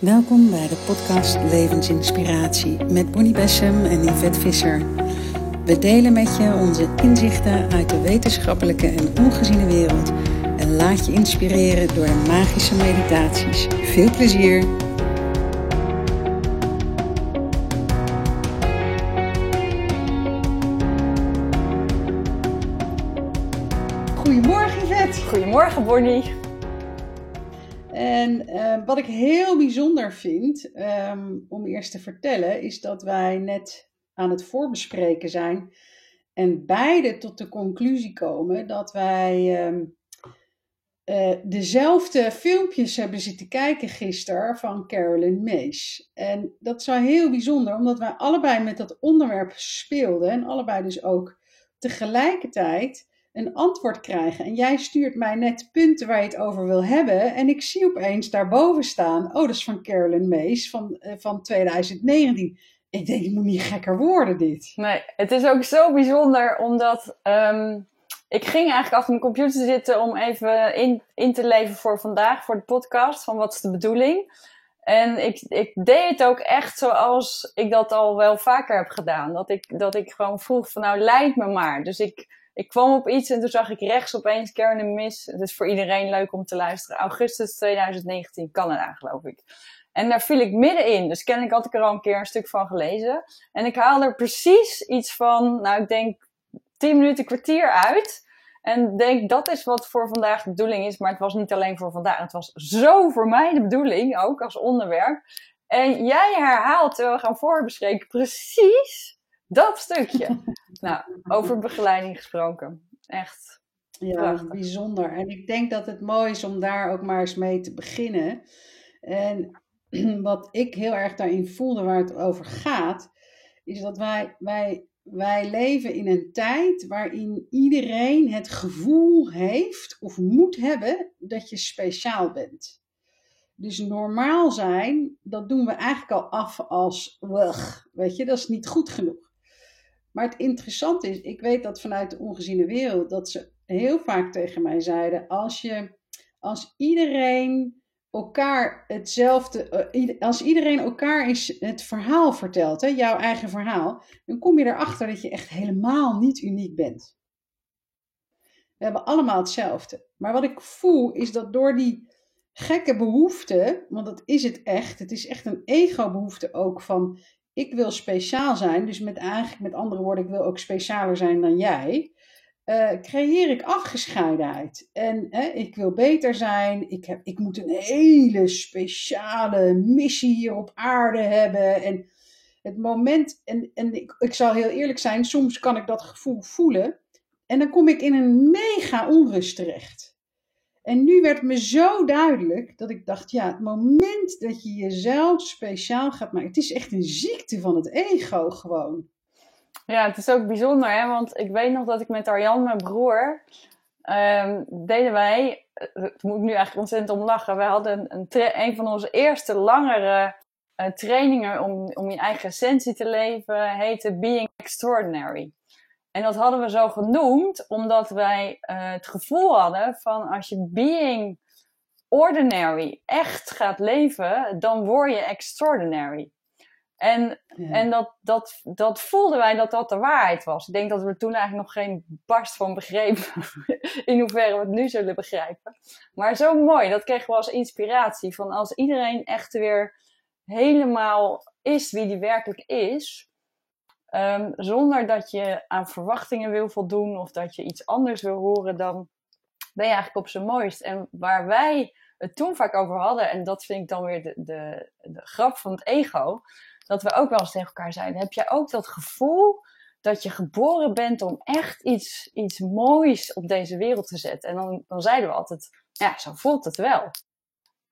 Welkom bij de podcast Levensinspiratie met Bonnie Bessem en Yvette Visser. We delen met je onze inzichten uit de wetenschappelijke en ongeziene wereld en laat je inspireren door de magische meditaties. Veel plezier! Goedemorgen Yvette! Goedemorgen Bonnie! En wat ik heel bijzonder vind, om eerst te vertellen, is dat wij net aan het voorbespreken zijn en beide tot de conclusie komen dat wij dezelfde filmpjes hebben zitten kijken gisteren van Caroline Myss. En dat is wel heel bijzonder, omdat wij allebei met dat onderwerp speelden en allebei dus ook tegelijkertijd een antwoord krijgen. En jij stuurt mij net punten waar je het over wil hebben. En ik zie opeens daarboven staan, oh, dat is van Caroline Mees van 2019. Ik denk, het moet niet gekker worden dit. Nee, het is ook zo bijzonder, omdat ik ging eigenlijk achter mijn computer zitten om even in te leven voor vandaag, voor de podcast, van wat is de bedoeling. En ik deed het ook echt zoals ik dat al wel vaker heb gedaan. Dat ik gewoon vroeg van, nou, leid me maar. Dus ik kwam op iets en toen zag ik rechts opeens Caroline Myss. Het is voor iedereen leuk om te luisteren. Augustus 2019, Canada, geloof ik. En daar viel ik middenin. Dus kennelijk had ik er al een keer een stuk van gelezen. En ik haalde er precies iets van, nou, ik denk 10 minuten, kwartier uit. En denk, dat is wat voor vandaag de bedoeling is. Maar het was niet alleen voor vandaag. Het was zo voor mij de bedoeling, ook als onderwerp. En jij herhaalt, terwijl we gaan voorbespreken, precies dat stukje. Nou, over begeleiding gesproken. Echt prachtig. Ja, bijzonder. En ik denk dat het mooi is om daar ook maar eens mee te beginnen. En wat ik heel erg daarin voelde, waar het over gaat, is dat wij leven in een tijd waarin iedereen het gevoel heeft of moet hebben dat je speciaal bent. Dus normaal zijn, dat doen we eigenlijk al af als weg. Weet je, dat is niet goed genoeg. Maar het interessante is, ik weet dat vanuit de ongeziene wereld, dat ze heel vaak tegen mij zeiden, als iedereen elkaar hetzelfde, als iedereen elkaar eens het verhaal vertelt, hè, jouw eigen verhaal, dan kom je erachter dat je echt helemaal niet uniek bent. We hebben allemaal hetzelfde. Maar wat ik voel is dat door die gekke behoefte, want dat is het is echt een ego-behoefte ook van, ik wil speciaal zijn, dus met andere woorden, ik wil ook specialer zijn dan jij. Creëer ik afgescheidenheid. En ik wil beter zijn, ik moet een hele speciale missie hier op aarde hebben. En het moment, en ik zal heel eerlijk zijn, soms kan ik dat gevoel voelen. En dan kom ik in een mega onrust terecht. En nu werd me zo duidelijk dat ik dacht, ja, het moment dat je jezelf speciaal gaat maken, het is echt een ziekte van het ego gewoon. Ja, het is ook bijzonder, hè? Want ik weet nog dat ik met Arjan, mijn broer, deden wij, daar moet ik nu eigenlijk ontzettend om lachen, wij hadden een van onze eerste langere trainingen om je eigen essentie te leven, heette Being Extraordinary. En dat hadden we zo genoemd, omdat wij het gevoel hadden van, als je being ordinary echt gaat leven, dan word je extraordinary. En dat voelden wij dat de waarheid was. Ik denk dat we er toen eigenlijk nog geen barst van begrepen, in hoeverre we het nu zullen begrijpen. Maar zo mooi, dat kregen we als inspiratie, van als iedereen echt weer helemaal is wie die werkelijk is. Zonder dat je aan verwachtingen wil voldoen of dat je iets anders wil horen, dan ben je eigenlijk op zijn mooist. En waar wij het toen vaak over hadden, en dat vind ik dan weer de grap van het ego, dat we ook wel eens tegen elkaar zeiden, heb jij ook dat gevoel dat je geboren bent om echt iets moois op deze wereld te zetten? En dan zeiden we altijd, ja, zo voelt het wel.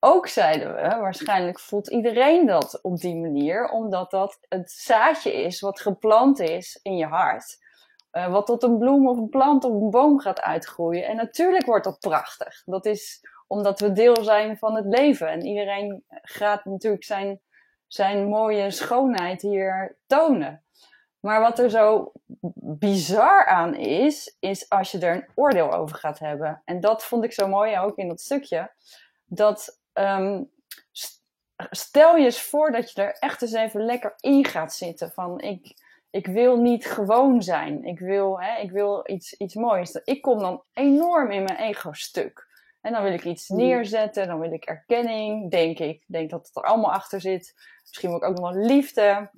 Ook zeiden we, waarschijnlijk voelt iedereen dat op die manier, omdat dat het zaadje is wat geplant is in je hart. Wat tot een bloem of een plant of een boom gaat uitgroeien. En natuurlijk wordt dat prachtig. Dat is omdat we deel zijn van het leven. En iedereen gaat natuurlijk zijn mooie schoonheid hier tonen. Maar wat er zo bizar aan is als je er een oordeel over gaat hebben. En dat vond ik zo mooi ook in dat stukje. Dat stel je eens voor dat je er echt eens even lekker in gaat zitten. Van ik wil niet gewoon zijn. Ik wil iets moois. Ik kom dan enorm in mijn ego stuk. En dan wil ik iets neerzetten. Dan wil ik erkenning, denk ik. Ik denk dat het er allemaal achter zit. Misschien wil ik ook nog wel liefde.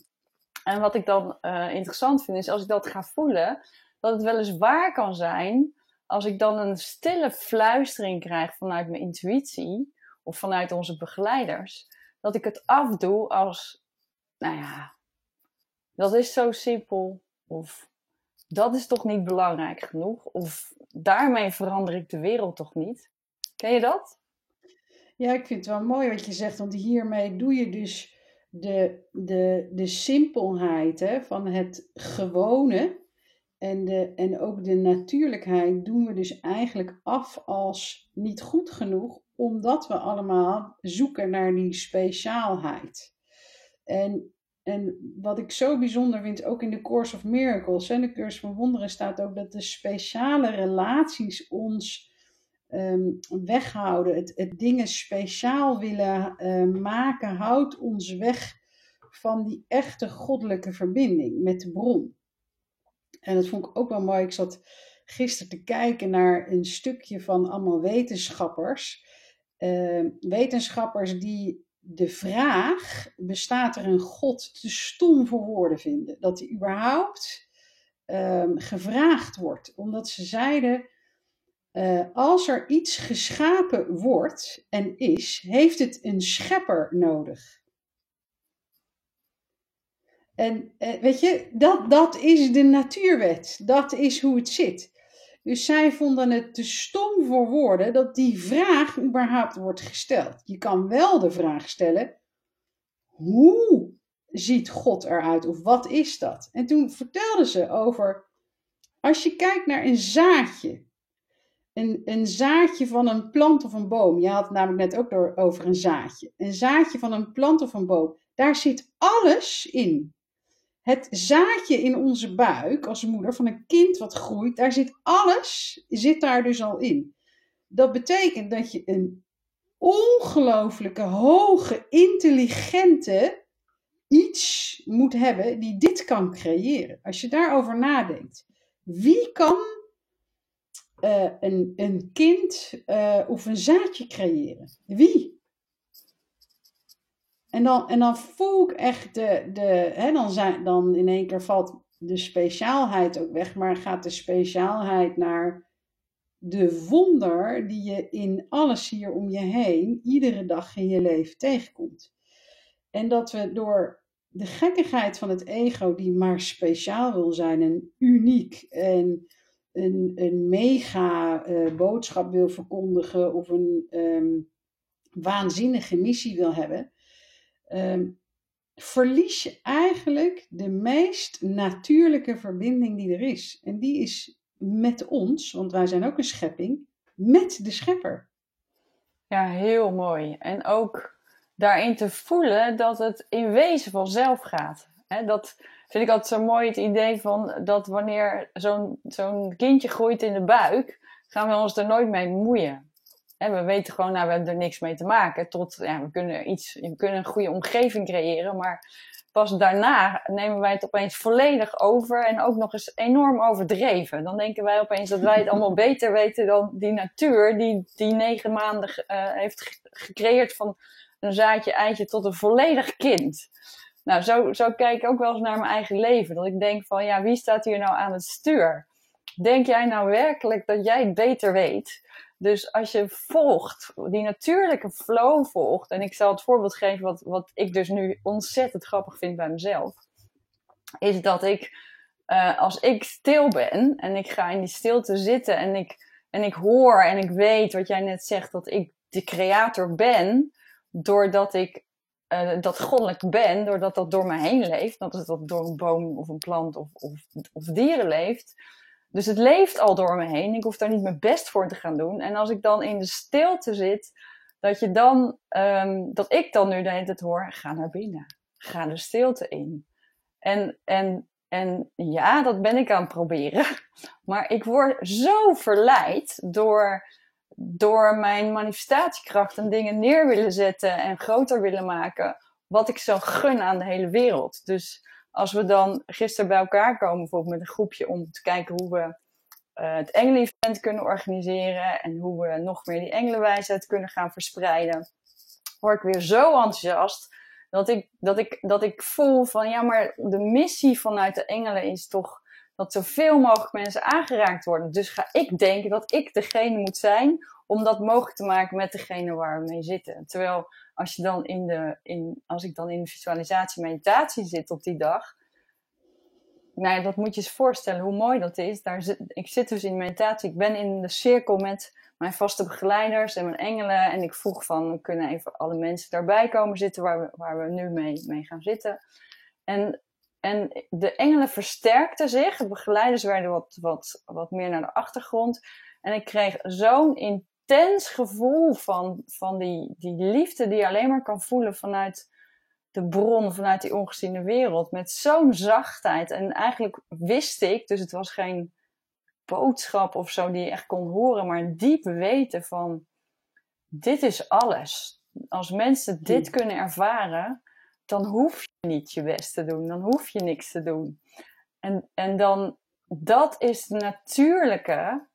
En wat ik dan interessant vind is als ik dat ga voelen. Dat het wel eens waar kan zijn. Als ik dan een stille fluistering krijg vanuit mijn intuïtie. Of vanuit onze begeleiders. Dat ik het afdoe als... Nou ja, dat is zo simpel. Of dat is toch niet belangrijk genoeg. Of daarmee verander ik de wereld toch niet. Ken je dat? Ja, ik vind het wel mooi wat je zegt. Want hiermee doe je dus de simpelheid, hè, van het gewone. En ook de natuurlijkheid doen we dus eigenlijk af als niet goed genoeg. Omdat we allemaal zoeken naar die speciaalheid. En wat ik zo bijzonder vind, ook in de Course of Miracles. En de Cursus van Wonderen staat ook dat de speciale relaties ons weghouden. Het dingen speciaal willen maken houdt ons weg van die echte goddelijke verbinding met de bron. En dat vond ik ook wel mooi. Ik zat gisteren te kijken naar een stukje van allemaal wetenschappers. Wetenschappers die de vraag, bestaat er een God, te stom voor woorden vinden. Dat die überhaupt gevraagd wordt. Omdat ze zeiden, als er iets geschapen wordt en is, heeft het een schepper nodig. En weet je, dat is de natuurwet. Dat is hoe het zit. Dus zij vonden het te stom voor woorden dat die vraag überhaupt wordt gesteld. Je kan wel de vraag stellen, hoe ziet God eruit of wat is dat? En toen vertelden ze over, als je kijkt naar een zaadje. Een zaadje van een plant of een boom. Je had het namelijk net ook over een zaadje. Een zaadje van een plant of een boom. Daar zit alles in. Het zaadje in onze buik als moeder van een kind wat groeit, daar zit alles, zit daar dus al in. Dat betekent dat je een ongelooflijke, hoge, intelligente iets moet hebben die dit kan creëren. Als je daarover nadenkt. Wie kan een kind of een zaadje creëren? Wie? En dan voel ik echt dan in één keer valt de speciaalheid ook weg, maar gaat de speciaalheid naar de wonder die je in alles hier om je heen, iedere dag in je leven tegenkomt. En dat we door de gekkigheid van het ego, die maar speciaal wil zijn en uniek en een mega boodschap wil verkondigen of een waanzinnige missie wil hebben, verlies je eigenlijk de meest natuurlijke verbinding die er is. En die is met ons, want wij zijn ook een schepping, met de schepper. Ja, heel mooi. En ook daarin te voelen dat het in wezen vanzelf gaat. Dat vind ik altijd zo mooi, het idee van dat wanneer zo'n kindje groeit in de buik, gaan we ons er nooit mee bemoeien. En we weten gewoon, we hebben er niks mee te maken. We kunnen een goede omgeving creëren. Maar pas daarna nemen wij het opeens volledig over. En ook nog eens enorm overdreven. Dan denken wij opeens dat wij het allemaal beter weten dan die natuur. Die 9 maanden heeft gecreëerd van een zaadje, eitje tot een volledig kind. Nou, zo kijk ik ook wel eens naar mijn eigen leven. Dat ik denk van, wie staat hier nou aan het stuur? Denk jij nou werkelijk dat jij het beter weet? Dus als je volgt, die natuurlijke flow volgt. En ik zal het voorbeeld geven wat ik dus nu ontzettend grappig vind bij mezelf. Is dat ik, als ik stil ben en ik ga in die stilte zitten. En ik hoor en ik weet wat jij net zegt. Dat ik de creator ben. Doordat ik dat goddelijk ben. Doordat dat door mij heen leeft. Dat het dat door een boom of een plant of dieren leeft. Dus het leeft al door me heen. Ik hoef daar niet mijn best voor te gaan doen. En als ik dan in de stilte zit, dat ik dan nu de hele tijd hoor, ga naar binnen. Ga de stilte in. En ja, dat ben ik aan het proberen. Maar ik word zo verleid door door mijn manifestatiekracht en dingen neer willen zetten en groter willen maken, wat ik zo gun aan de hele wereld. Dus als we dan gisteren bij elkaar komen, bijvoorbeeld met een groepje, om te kijken hoe we het engelen-event kunnen organiseren en hoe we nog meer die engelenwijsheid kunnen gaan verspreiden, word ik weer zo enthousiast dat ik voel van, ja, maar de missie vanuit de engelen is toch dat zoveel mogelijk mensen aangeraakt worden. Dus ga ik denken dat ik degene moet zijn om dat mogelijk te maken met degene waar we mee zitten. Terwijl als je dan als ik dan in de visualisatie meditatie zit op die dag, nou ja, dat moet je eens voorstellen hoe mooi dat is. Ik zit dus in meditatie, ik ben in de cirkel met mijn vaste begeleiders en mijn engelen. En ik vroeg van, kunnen even alle mensen daarbij komen zitten waar we nu mee gaan zitten. En de engelen versterkten zich. De begeleiders werden wat meer naar de achtergrond. En ik kreeg zo'n intens gevoel van die liefde die je alleen maar kan voelen vanuit de bron, vanuit die ongeziene wereld. Met zo'n zachtheid. En eigenlijk wist ik, dus het was geen boodschap of zo die je echt kon horen, maar een diepe weten van, dit is alles. Als mensen dit kunnen ervaren, dan hoef je niet je best te doen. Dan hoef je niks te doen. En dan, dat is de natuurlijke,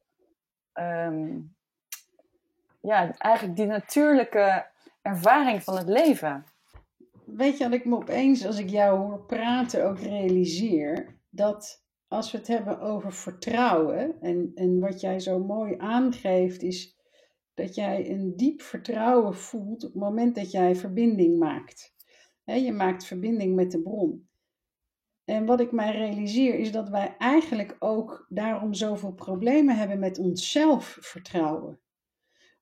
eigenlijk die natuurlijke ervaring van het leven. Weet je wat ik me opeens, als ik jou hoor praten, ook realiseer? Dat als we het hebben over vertrouwen, en wat jij zo mooi aangeeft is dat jij een diep vertrouwen voelt op het moment dat jij verbinding maakt. Je maakt verbinding met de bron. En wat ik mij realiseer is dat wij eigenlijk ook daarom zoveel problemen hebben met onszelf vertrouwen.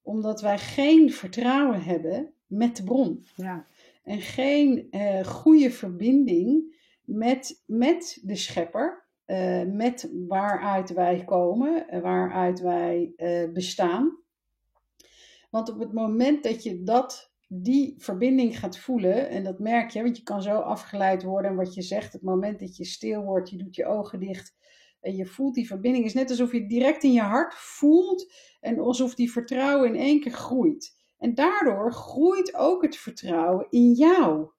Omdat wij geen vertrouwen hebben met de bron. Ja. En geen goede verbinding met de schepper. Met waaruit wij komen, waaruit wij bestaan. Want op het moment dat je die verbinding gaat voelen, en dat merk je, want je kan zo afgeleid worden. En wat je zegt, het moment dat je stil wordt, je doet je ogen dicht en je voelt die verbinding. Het is net alsof je direct in je hart voelt en alsof die vertrouwen in één keer groeit. En daardoor groeit ook het vertrouwen in jou.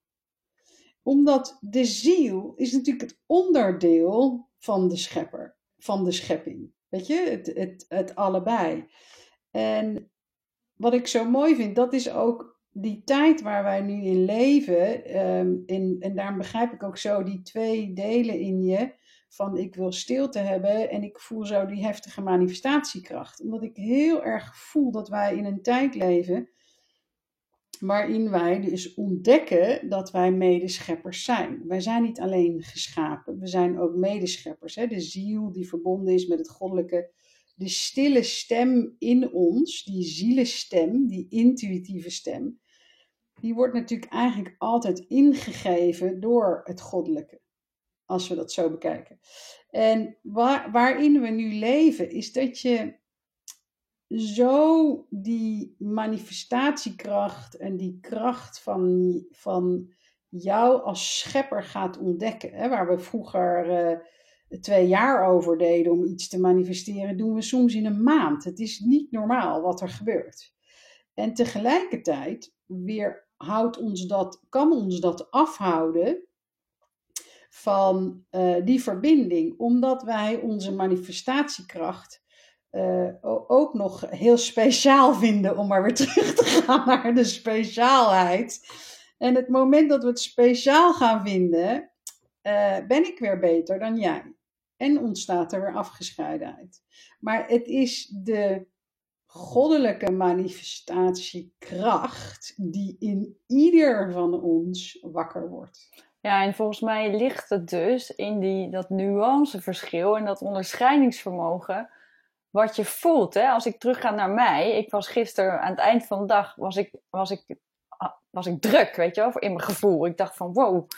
Omdat de ziel is natuurlijk het onderdeel van de schepper, van de schepping. Weet je, het allebei. En wat ik zo mooi vind, dat is ook die tijd waar wij nu in leven, en daarom begrijp ik ook zo die twee delen in je, van ik wil stilte hebben en ik voel zo die heftige manifestatiekracht. Omdat ik heel erg voel dat wij in een tijd leven waarin wij dus ontdekken dat wij medescheppers zijn. Wij zijn niet alleen geschapen, we zijn ook medescheppers. Hè? De ziel die verbonden is met het goddelijke, de stille stem in ons, die zielenstem, die intuïtieve stem, die wordt natuurlijk eigenlijk altijd ingegeven door het goddelijke, als we dat zo bekijken. En waarin we nu leven, is dat je zo die manifestatiekracht en die kracht van jou als schepper gaat ontdekken. Hè? Waar we vroeger 2 jaar over deden om iets te manifesteren, doen we soms in een maand. Het is niet normaal wat er gebeurt. En tegelijkertijd kan ons dat afhouden van die verbinding, omdat wij onze manifestatiekracht ook nog heel speciaal vinden, om maar weer terug te gaan naar de speciaalheid. En het moment dat we het speciaal gaan vinden, ben ik weer beter dan jij. En ontstaat er weer afgescheidenheid. Maar het is de goddelijke manifestatiekracht die in ieder van ons wakker wordt. Ja, en volgens mij ligt het dus in dat nuanceverschil en dat onderscheidingsvermogen wat je voelt. Hè? Als ik terug ga naar mij, ik was gisteren aan het eind van de dag, was ik druk, weet je wel, in mijn gevoel. Ik dacht van wow.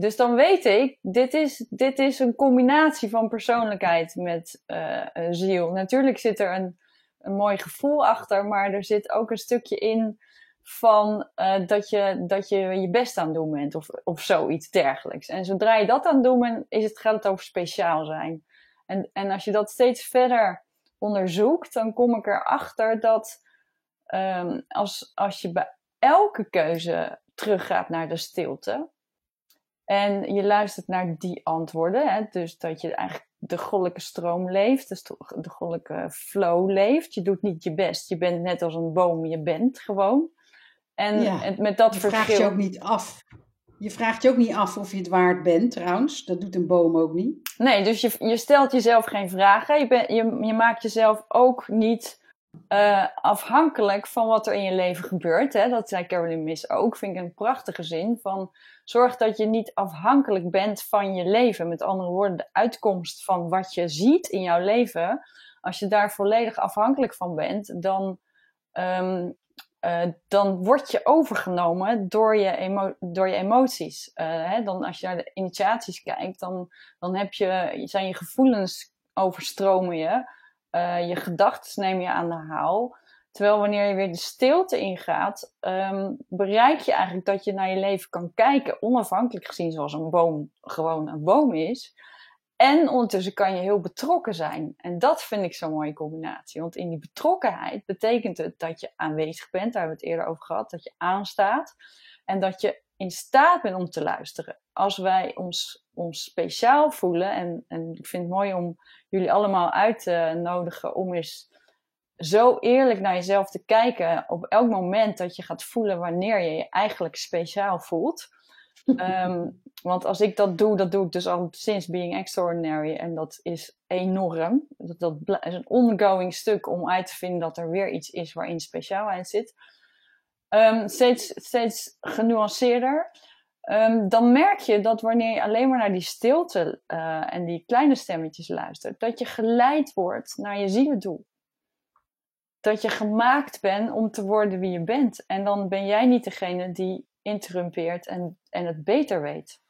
Dus dan weet ik, dit is een combinatie van persoonlijkheid met ziel. Natuurlijk zit er een mooi gevoel achter, maar er zit ook een stukje in van dat je je best aan het doen bent of zoiets dergelijks. En zodra je dat aan het doen bent, gaat het over speciaal zijn. En als je dat steeds verder onderzoek, dan kom ik erachter dat als je bij elke keuze teruggaat naar de stilte en je luistert naar die antwoorden, hè, dus dat je eigenlijk de goddelijke stroom leeft, dus de goddelijke flow leeft. Je doet niet je best, je bent net als een boom, je bent gewoon. En ja, met dat je verschil... vraagt je ook niet af. Je vraagt je ook niet af of je het waard bent, trouwens. Dat doet een boom ook niet. Nee, dus je stelt jezelf geen vragen. Je maakt jezelf ook niet afhankelijk van wat er in je leven gebeurt. Hè? Dat zei Caroline Myss ook, vind ik een prachtige zin. Van, zorg dat je niet afhankelijk bent van je leven. Met andere woorden, de uitkomst van wat je ziet in jouw leven. Als je daar volledig afhankelijk van bent, dan word je overgenomen door je emoties. Dan als je naar de initiaties kijkt, dan zijn je gevoelens overstromen je. Je gedachten neem je aan de haal. Terwijl wanneer je weer de stilte ingaat, bereik je eigenlijk dat je naar je leven kan kijken. Onafhankelijk gezien, zoals een boom gewoon een boom is. En ondertussen kan je heel betrokken zijn. En dat vind ik zo'n mooie combinatie. Want in die betrokkenheid betekent het dat je aanwezig bent. Daar hebben we het eerder over gehad. Dat je aanstaat. En dat je in staat bent om te luisteren. Als wij ons speciaal voelen. En ik vind het mooi om jullie allemaal uit te nodigen. Om eens zo eerlijk naar jezelf te kijken. Op elk moment dat je gaat voelen wanneer je je eigenlijk speciaal voelt. Want als ik dat doe ik dus al sinds Being Extraordinary. En dat is enorm. Dat is een ongoing stuk om uit te vinden dat er weer iets is waarin speciaalheid zit. Steeds genuanceerder. Dan merk je dat wanneer je alleen maar naar die stilte en die kleine stemmetjes luistert, dat je geleid wordt naar je zieledoel. Dat je gemaakt bent om te worden wie je bent. En dan ben jij niet degene die interrumpeert en het beter weet.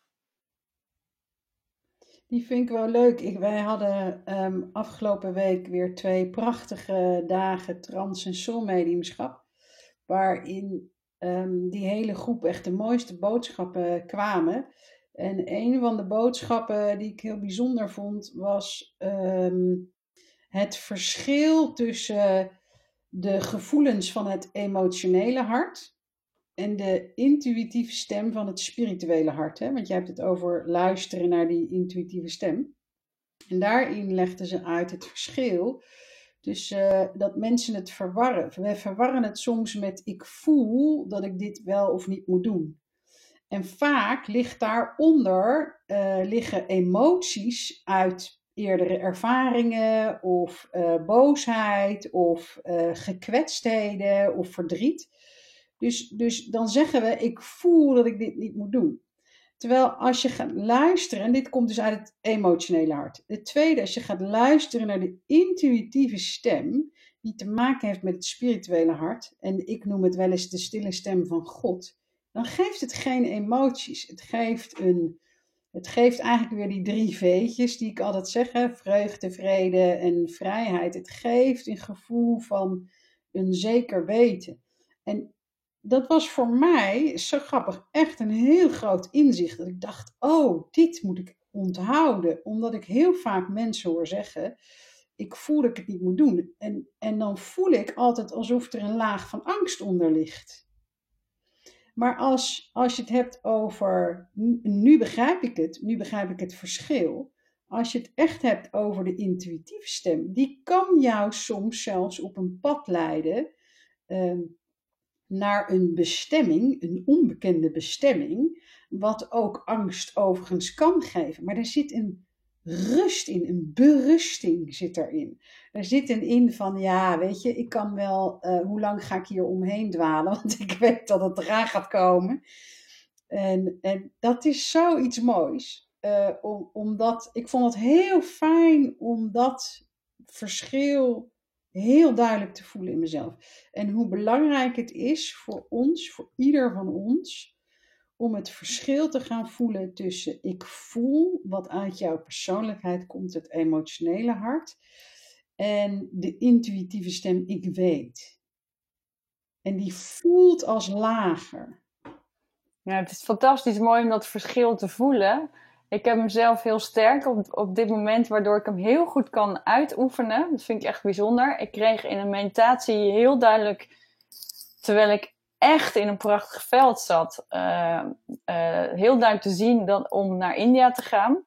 Die vind ik wel leuk. Wij hadden afgelopen week weer 2 prachtige dagen trans- en soulmediumschap, waarin die hele groep echt de mooiste boodschappen kwamen. En een van de boodschappen die ik heel bijzonder vond was het verschil tussen de gevoelens van het emotionele hart en de intuïtieve stem van het spirituele hart. Hè? Want jij hebt het over luisteren naar die intuïtieve stem. En daarin legden ze uit het verschil. Dus dat mensen het verwarren. Wij verwarren het soms met ik voel dat ik dit wel of niet moet doen. En vaak ligt daaronder liggen emoties uit eerdere ervaringen of boosheid of gekwetstheden of verdriet. Dus dan zeggen we, ik voel dat ik dit niet moet doen. Terwijl als je gaat luisteren, en dit komt dus uit het emotionele hart. Het tweede, als je gaat luisteren naar de intuïtieve stem, die te maken heeft met het spirituele hart, en ik noem het wel eens de stille stem van God, dan geeft het geen emoties. Het geeft eigenlijk weer die 3 V'tjes die ik altijd zeg, hè, vreugde, vrede en vrijheid. Het geeft een gevoel van een zeker weten. En dat was voor mij, zo grappig, echt een heel groot inzicht. Dat ik dacht, oh, dit moet ik onthouden. Omdat ik heel vaak mensen hoor zeggen, ik voel dat ik het niet moet doen. En dan voel ik altijd alsof er een laag van angst onder ligt. Maar als je het hebt over, nu begrijp ik het verschil. Als je het echt hebt over de intuïtieve stem, die kan jou soms zelfs op een pad leiden naar een bestemming, een onbekende bestemming, wat ook angst overigens kan geven. Maar er zit een rust in, een berusting zit erin. Er zit een in van, ja, weet je, ik kan wel, hoe lang ga ik hier omheen dwalen, want ik weet dat het eraan gaat komen. En dat is zoiets moois, omdat ik vond het heel fijn om dat verschil heel duidelijk te voelen in mezelf. En hoe belangrijk het is voor ons, voor ieder van ons, om het verschil te gaan voelen tussen ik voel wat uit jouw persoonlijkheid komt, het emotionele hart, en de intuïtieve stem ik weet. En die voelt als lager. Ja, het is fantastisch mooi om dat verschil te voelen. Ik heb hem zelf heel sterk op dit moment, waardoor ik hem heel goed kan uitoefenen. Dat vind ik echt bijzonder. Ik kreeg in een meditatie heel duidelijk, terwijl ik echt in een prachtig veld zat, heel duidelijk te zien om naar India te gaan.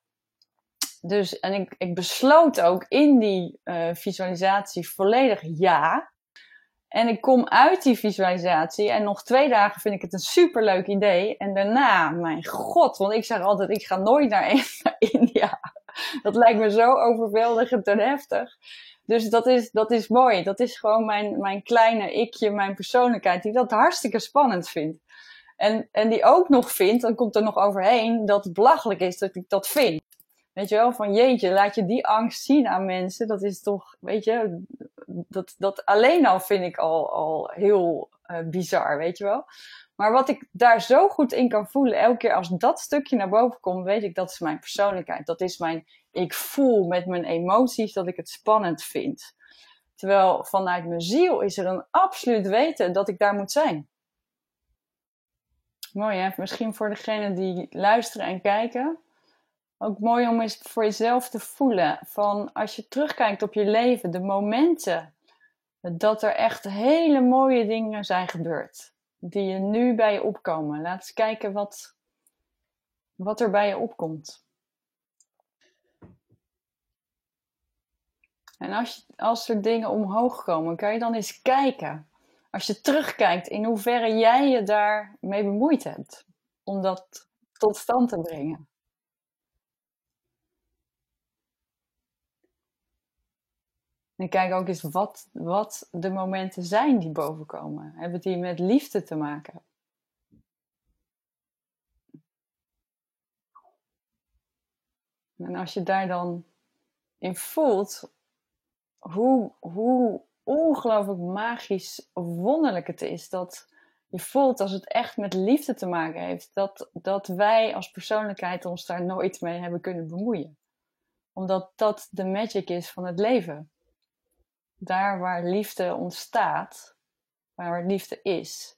Dus, en ik besloot ook in die visualisatie volledig ja. En ik kom uit die visualisatie en nog 2 dagen vind ik het een superleuk idee. En daarna, mijn god, want ik zeg altijd, ik ga nooit naar India. Dat lijkt me zo overweldigend en heftig. Dus dat is mooi. Dat is gewoon mijn kleine ikje, mijn persoonlijkheid, die dat hartstikke spannend vindt. En die ook nog vindt, dan komt er nog overheen, dat het belachelijk is dat ik dat vind. Weet je wel, van jeetje, laat je die angst zien aan mensen. Dat is toch, weet je, dat alleen al vind ik al heel bizar, weet je wel. Maar wat ik daar zo goed in kan voelen, elke keer als dat stukje naar boven komt, weet ik, dat is mijn persoonlijkheid. Dat is ik voel met mijn emoties dat ik het spannend vind. Terwijl vanuit mijn ziel is er een absoluut weten dat ik daar moet zijn. Mooi hè, misschien voor degenen die luisteren en kijken. Ook mooi om eens voor jezelf te voelen. Van als je terugkijkt op je leven, de momenten. Dat er echt hele mooie dingen zijn gebeurd. Die je nu bij je opkomen. Laat eens kijken wat er bij je opkomt. En als er dingen omhoog komen, kan je dan eens kijken. Als je terugkijkt in hoeverre jij je daarmee bemoeid hebt. Om dat tot stand te brengen. En kijk ook eens wat de momenten zijn die bovenkomen. Hebben die met liefde te maken? En als je daar dan in voelt, hoe ongelooflijk magisch wonderlijk het is. Dat je voelt als het echt met liefde te maken heeft. Dat wij als persoonlijkheid ons daar nooit mee hebben kunnen bemoeien. Omdat dat de magic is van het leven. Daar waar liefde ontstaat, waar liefde is,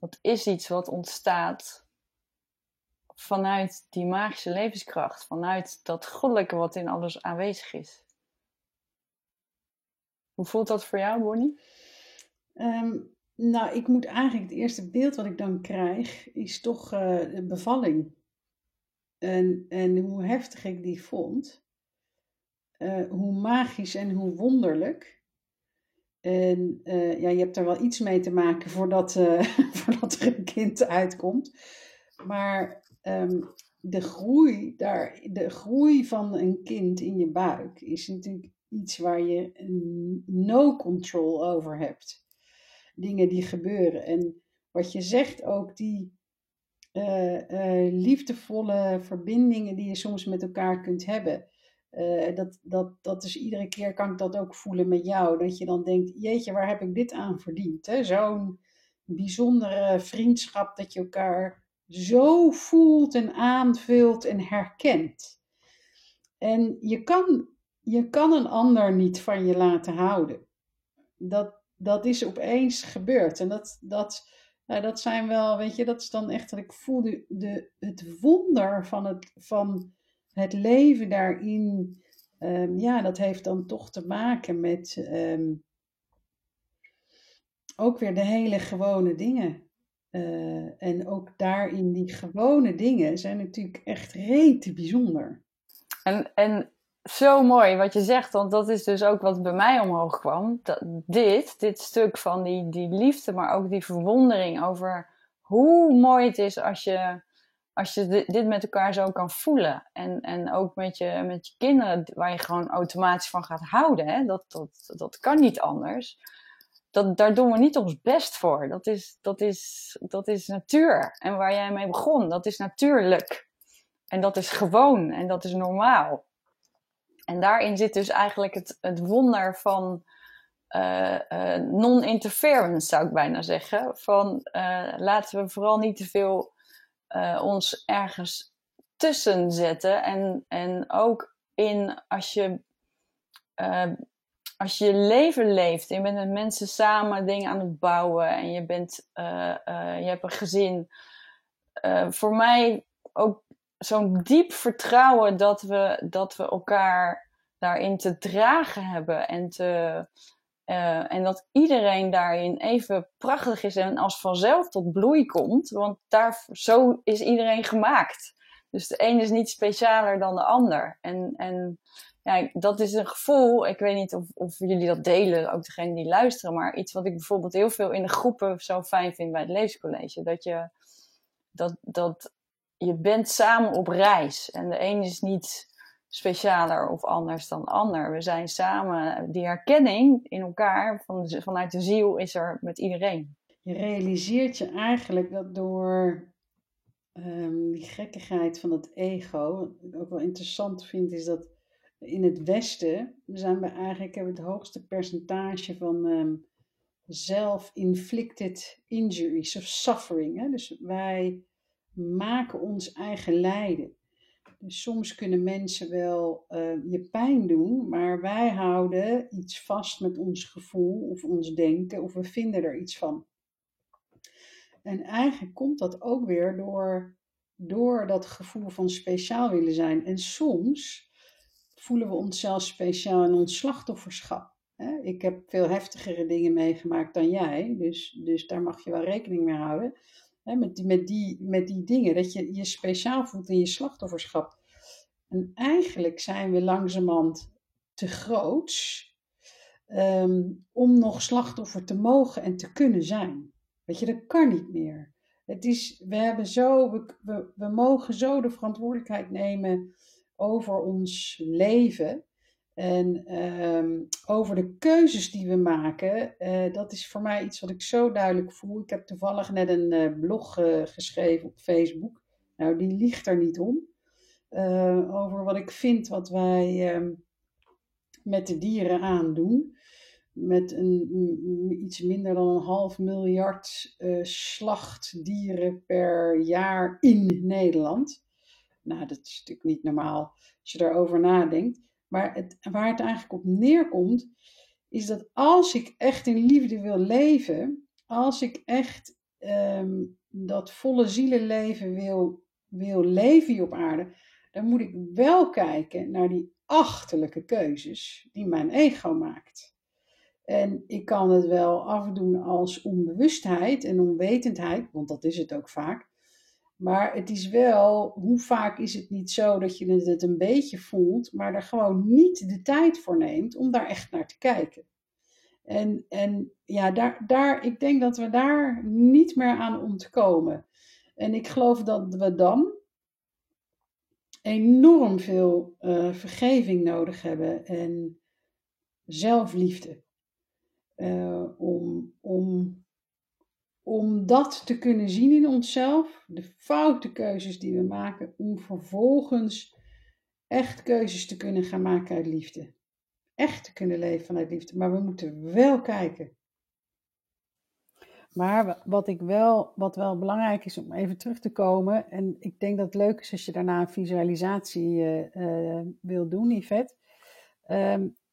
dat is iets wat ontstaat vanuit die magische levenskracht, vanuit dat goddelijke wat in alles aanwezig is. Hoe voelt dat voor jou, Bonnie? Nou, ik moet eigenlijk het eerste beeld wat ik dan krijg, is toch de bevalling. En hoe heftig ik die vond, hoe magisch en hoe wonderlijk. En ja, je hebt er wel iets mee te maken voordat er een kind uitkomt. Maar de groei van een kind in je buik is natuurlijk iets waar je no control over hebt. Dingen die gebeuren. En wat je zegt ook, die liefdevolle verbindingen die je soms met elkaar kunt hebben. Dat is iedere keer, kan ik dat ook voelen met jou, dat je dan denkt, jeetje, waar heb ik dit aan verdiend, hè? Zo'n bijzondere vriendschap, dat je elkaar zo voelt en aanvult en herkent. En je kan een ander niet van je laten houden. Dat is opeens gebeurd. En dat zijn wel, weet je, dat is dan echt dat ik voel het wonder van het leven daarin, ja, dat heeft dan toch te maken met ook weer de hele gewone dingen. En ook daarin die gewone dingen zijn natuurlijk echt rete bijzonder. En zo mooi wat je zegt, want dat is dus ook wat bij mij omhoog kwam. Dit stuk van die liefde, maar ook die verwondering over hoe mooi het is als je dit met elkaar zo kan voelen. En ook met je kinderen, waar je gewoon automatisch van gaat houden. Hè? Dat kan niet anders. Daar doen we niet ons best voor. Dat is natuur. En waar jij mee begon, dat is natuurlijk. En dat is gewoon. En dat is normaal. En daarin zit dus eigenlijk het wonder van non-interference, zou ik bijna zeggen. Van laten we vooral niet te veel ons ergens tussen zetten en ook in als je je leven leeft, je bent met mensen samen dingen aan het bouwen en je hebt een gezin. Voor mij ook zo'n diep vertrouwen dat we elkaar daarin te dragen hebben en dat iedereen daarin even prachtig is en als vanzelf tot bloei komt, want zo is iedereen gemaakt. Dus de een is niet specialer dan de ander. En ja, dat is een gevoel, ik weet niet of jullie dat delen, ook degenen die luisteren, maar iets wat ik bijvoorbeeld heel veel in de groepen zo fijn vind bij het Levenscollege. Dat je bent samen op reis en de een is niet specialer of anders dan de ander. We zijn samen, die herkenning in elkaar, vanuit de ziel is er met iedereen. Je realiseert je eigenlijk dat door die gekkigheid van het ego, wat ik ook wel interessant vind, is dat in het Westen hebben we het hoogste percentage van self-inflicted injuries of suffering. Hè? Dus wij maken ons eigen lijden. Dus soms kunnen mensen wel je pijn doen, maar wij houden iets vast met ons gevoel of ons denken of we vinden er iets van. En eigenlijk komt dat ook weer door dat gevoel van speciaal willen zijn. En soms voelen we onszelf speciaal in ons slachtofferschap. Ik heb veel heftigere dingen meegemaakt dan jij, dus daar mag je wel rekening mee houden. Met die dingen, dat je speciaal voelt in je slachtofferschap. En eigenlijk zijn we langzamerhand te groots om nog slachtoffer te mogen en te kunnen zijn. Weet je, dat kan niet meer. We mogen zo de verantwoordelijkheid nemen over ons leven en over de keuzes die we maken. Dat is voor mij iets wat ik zo duidelijk voel. Ik heb toevallig net een blog geschreven op Facebook. Nou, die liegt er niet om. Over wat ik vind wat wij met de dieren aandoen. Met iets minder dan 500 miljoen slachtdieren per jaar in Nederland. Nou, dat is natuurlijk niet normaal als je daarover nadenkt. Maar waar het eigenlijk op neerkomt, is dat als ik echt in liefde wil leven, als ik echt dat volle zielenleven wil leven hier op aarde, dan moet ik wel kijken naar die achterlijke keuzes die mijn ego maakt. En ik kan het wel afdoen als onbewustheid en onwetendheid, want dat is het ook vaak. Maar het is wel, hoe vaak is het niet zo dat je het een beetje voelt, maar er gewoon niet de tijd voor neemt om daar echt naar te kijken. En ja, ik denk dat we daar niet meer aan ontkomen. En ik geloof dat we dan enorm veel vergeving nodig hebben en zelfliefde. Om dat te kunnen zien in onszelf, de foute keuzes die we maken, om vervolgens echt keuzes te kunnen gaan maken uit liefde. Echt te kunnen leven vanuit liefde, maar we moeten wel kijken. Maar wat wel belangrijk is om even terug te komen, en ik denk dat het leuk is als je daarna een visualisatie wil doen, Yvette.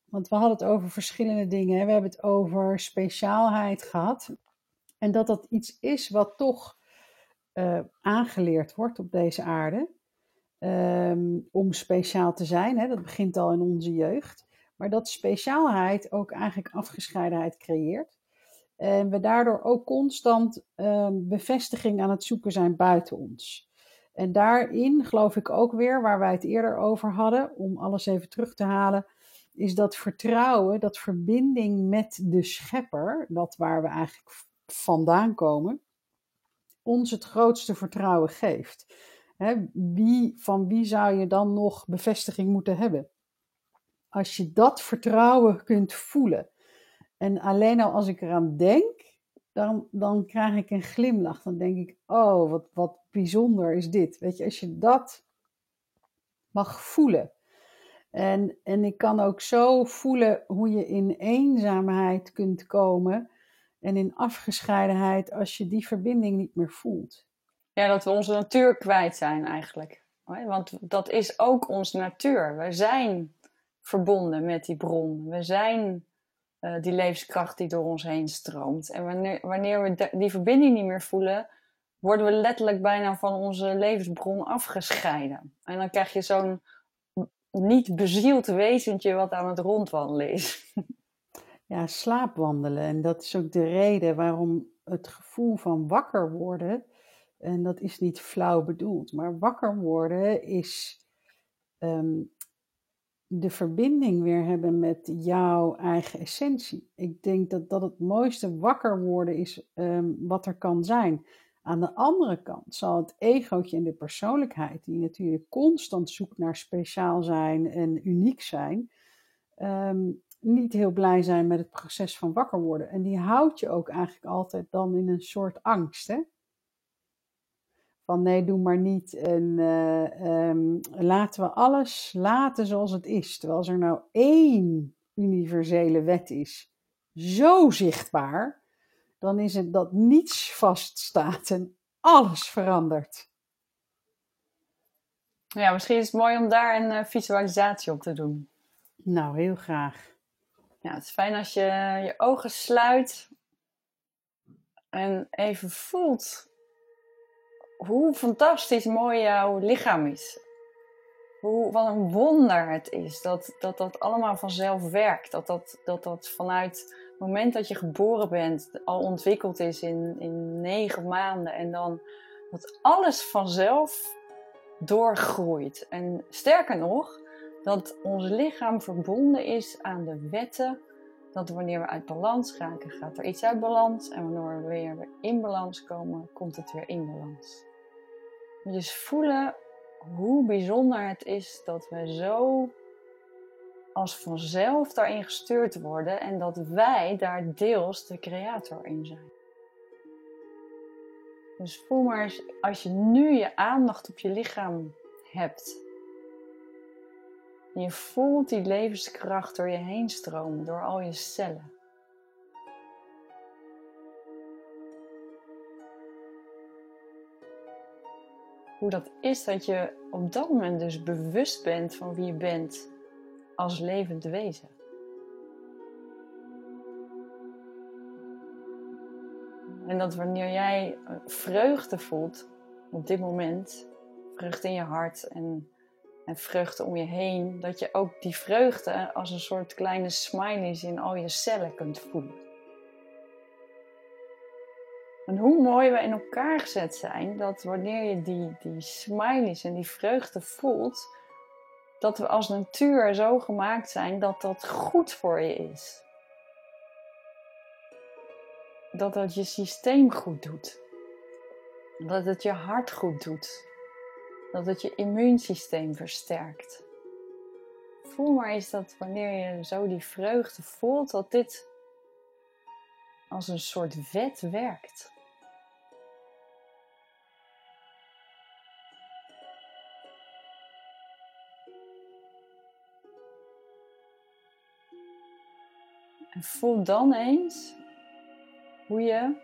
Want we hadden het over verschillende dingen, hè? We hebben het over speciaalheid gehad. En dat iets is wat toch aangeleerd wordt op deze aarde. Om speciaal te zijn, hè? Dat begint al in onze jeugd. Maar dat speciaalheid ook eigenlijk afgescheidenheid creëert. En we daardoor ook constant bevestiging aan het zoeken zijn buiten ons. En daarin geloof ik ook weer, waar wij het eerder over hadden, om alles even terug te halen, is dat vertrouwen, dat verbinding met de schepper, dat waar we eigenlijk vandaan komen, ons het grootste vertrouwen geeft. Van wie zou je dan nog bevestiging moeten hebben? Als je dat vertrouwen kunt voelen. En alleen al als ik eraan denk, dan krijg ik een glimlach. Dan denk ik, oh, wat bijzonder is dit. Weet je, als je dat mag voelen. En ik kan ook zo voelen hoe je in eenzaamheid kunt komen en in afgescheidenheid als je die verbinding niet meer voelt. Ja, dat we onze natuur kwijt zijn eigenlijk. Want dat is ook onze natuur. We zijn verbonden met die bron. We zijn die levenskracht die door ons heen stroomt. En wanneer we die verbinding niet meer voelen, worden we letterlijk bijna van onze levensbron afgescheiden. En dan krijg je zo'n niet bezield wezentje wat aan het rondwandelen is. Ja, slaapwandelen. En dat is ook de reden waarom het gevoel van wakker worden, en dat is niet flauw bedoeld, maar wakker worden is de verbinding weer hebben met jouw eigen essentie. Ik denk dat het mooiste wakker worden is wat er kan zijn. Aan de andere kant zal het egootje en de persoonlijkheid, die natuurlijk constant zoekt naar speciaal zijn en uniek zijn, niet heel blij zijn met het proces van wakker worden. En die houdt je ook eigenlijk altijd dan in een soort angst, hè? Van nee, doe maar niet en laten we alles laten zoals het is. Terwijl als er nou één universele wet is, zo zichtbaar, dan is het dat niets vaststaat en alles verandert. Ja, misschien is het mooi om daar een visualisatie op te doen. Nou, heel graag. Ja, het is fijn als je je ogen sluit en even voelt hoe fantastisch mooi jouw lichaam is. Wat een wonder het is dat allemaal vanzelf werkt. Dat vanuit het moment dat je geboren bent al ontwikkeld is in 9 maanden. En dan dat alles vanzelf doorgroeit. En sterker nog, dat ons lichaam verbonden is aan de wetten. Dat wanneer we uit balans raken, gaat er iets uit balans. En wanneer we weer in balans komen, komt het weer in balans. Dus voelen hoe bijzonder het is dat we zo als vanzelf daarin gestuurd worden. En dat wij daar deels de creator in zijn. Dus voel maar eens, als je nu je aandacht op je lichaam hebt. Je voelt die levenskracht door je heen stromen, door al je cellen. Hoe dat is dat je op dat moment dus bewust bent van wie je bent als levend wezen. En dat wanneer jij vreugde voelt op dit moment, vreugde in je hart en vreugde om je heen, dat je ook die vreugde als een soort kleine smileys in al je cellen kunt voelen. En hoe mooi we in elkaar gezet zijn, dat wanneer je die smileys en die vreugde voelt, dat we als natuur zo gemaakt zijn dat dat goed voor je is. Dat je systeem goed doet. Dat het je hart goed doet. Dat het je immuunsysteem versterkt. Voel maar eens dat wanneer je zo die vreugde voelt, dat dit als een soort wet werkt. En voel dan eens hoe je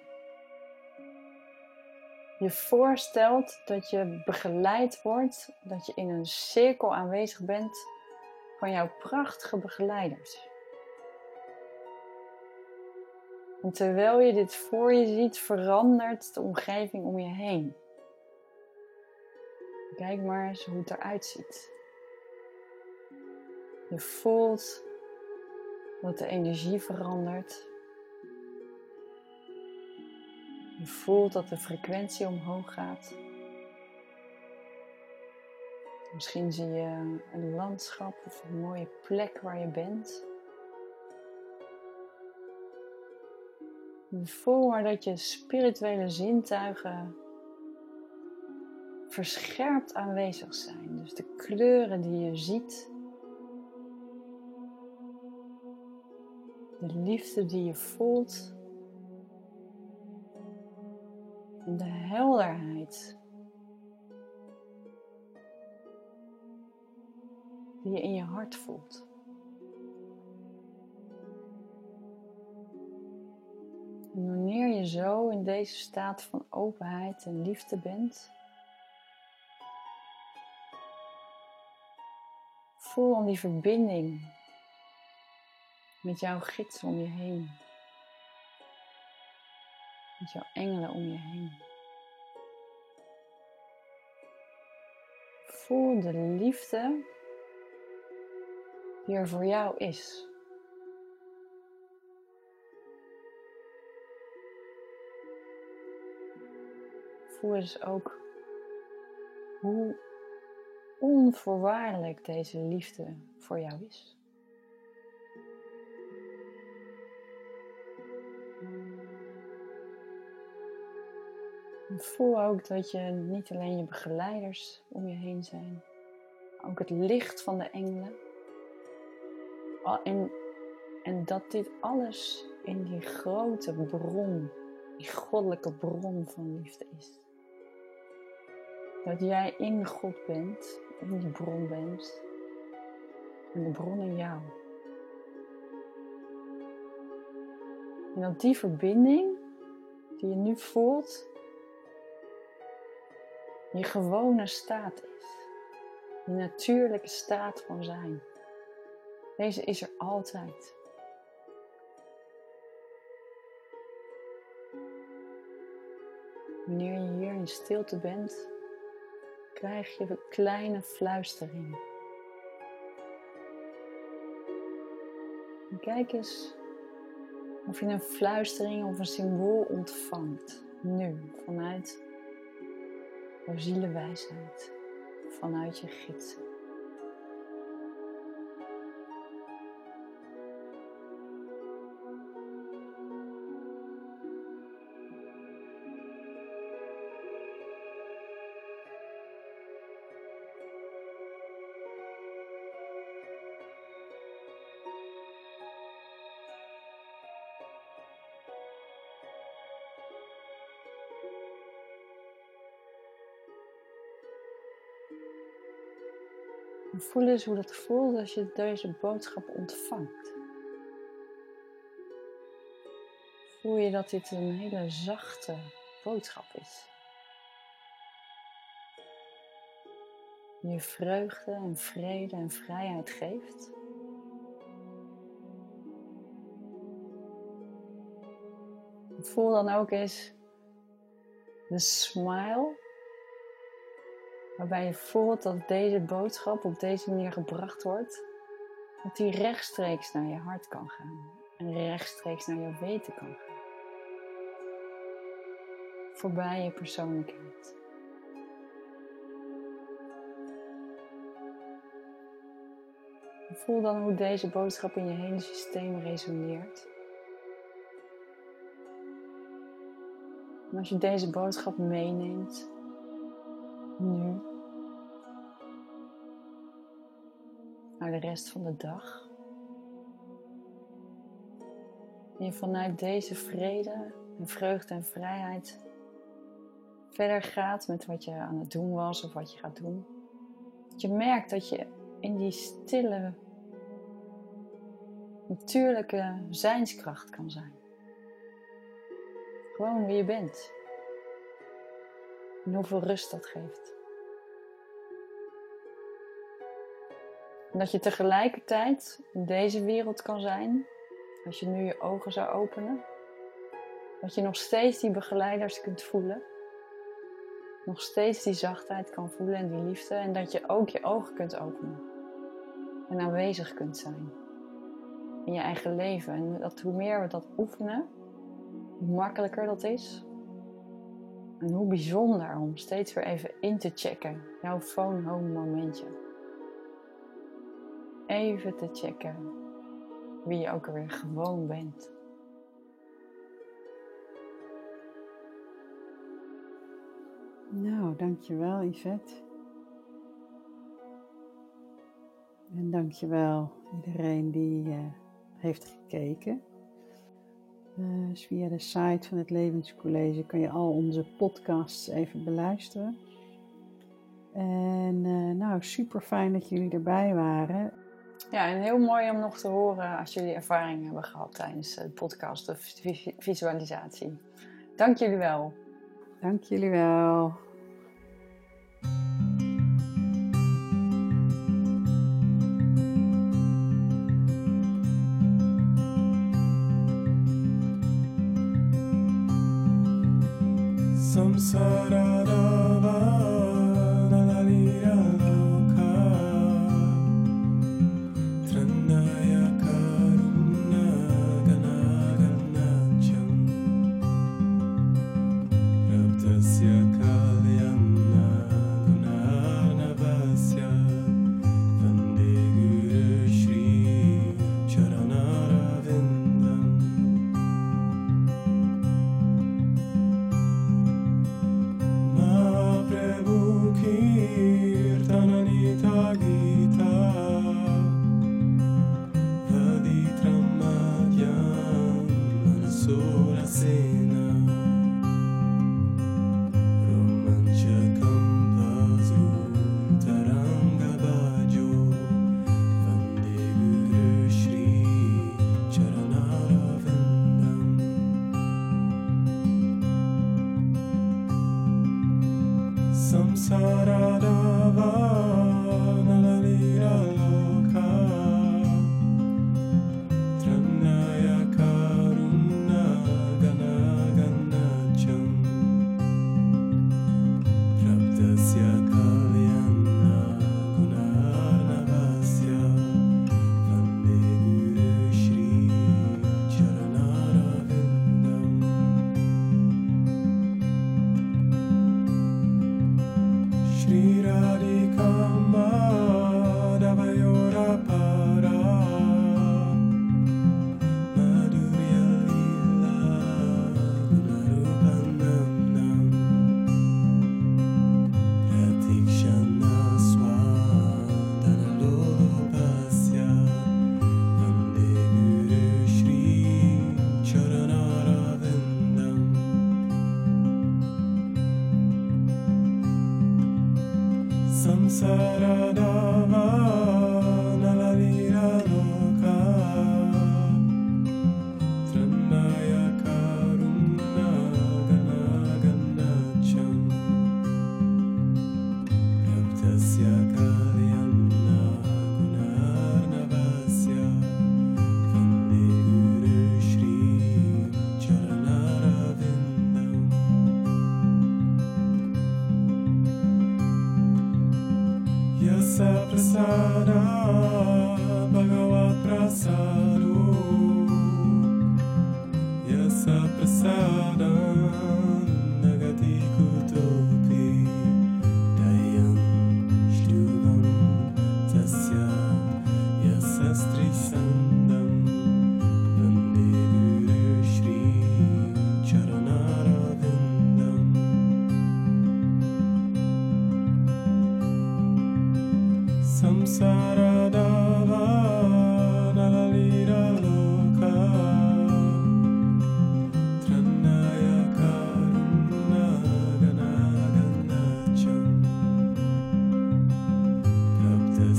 voorstelt dat je begeleid wordt, dat je in een cirkel aanwezig bent van jouw prachtige begeleiders. En terwijl je dit voor je ziet, verandert de omgeving om je heen. Kijk maar eens hoe het eruit ziet. Je voelt dat de energie verandert. Je voelt dat de frequentie omhoog gaat. Misschien zie je een landschap of een mooie plek waar je bent. Voel maar dat je spirituele zintuigen verscherpt aanwezig zijn. Dus de kleuren die je ziet, de liefde die je voelt, en de helderheid die je in je hart voelt. En wanneer je zo in deze staat van openheid en liefde bent, voel dan die verbinding met jouw gids om je heen. Met jouw engelen om je heen. voel de liefde die er voor jou is. Voel dus ook hoe onvoorwaardelijk deze liefde voor jou is. Voel ook dat je niet alleen je begeleiders om je heen zijn, maar ook het licht van de engelen. En dat dit alles in die grote bron, die goddelijke bron van liefde is. Dat jij in God bent, in die bron bent, en de bron in jou. En dat die verbinding die je nu voelt, je gewone staat is. Je natuurlijke staat van zijn. Deze is er altijd. Wanneer je hier in stilte bent, krijg je een kleine fluistering. En kijk eens of je een fluistering of een symbool ontvangt. Nu, vanuit jouw zielenwijsheid, vanuit je gids. Voel eens hoe dat voelt als je deze boodschap ontvangt. Voel je dat dit een hele zachte boodschap is. Die je vreugde en vrede en vrijheid geeft. Voel dan ook eens de smile. Waarbij je voelt dat deze boodschap op deze manier gebracht wordt. Dat die rechtstreeks naar je hart kan gaan. En rechtstreeks naar jouw weten kan gaan. Voorbij je persoonlijkheid. Voel dan hoe deze boodschap in je hele systeem resoneert. En als je deze boodschap meeneemt. Nu, naar de rest van de dag. En je vanuit deze vrede en vreugde en vrijheid verder gaat met wat je aan het doen was of wat je gaat doen. Dat je merkt dat je in die stille, natuurlijke zijnskracht kan zijn. Gewoon wie je bent. En hoeveel rust dat geeft. En dat je tegelijkertijd in deze wereld kan zijn, als je nu je ogen zou openen, dat je nog steeds die begeleiders kunt voelen, nog steeds die zachtheid kan voelen en die liefde, en dat je ook je ogen kunt openen en aanwezig kunt zijn in je eigen leven. En dat hoe meer we dat oefenen, hoe makkelijker dat is. En hoe bijzonder om steeds weer even in te checken. Jouw phone home momentje. Even te checken wie je ook alweer gewoon bent. Nou, dankjewel Yvette. En dankjewel iedereen die heeft gekeken. Dus via de site van het Levenscollege kan je al onze podcasts even beluisteren. En nou, super fijn dat jullie erbij waren. Ja, en heel mooi om nog te horen als jullie ervaringen hebben gehad tijdens de podcast of visualisatie. Dank jullie wel. Dank jullie wel. Samsara Dava Nadarira.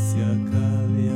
Sia Kalia.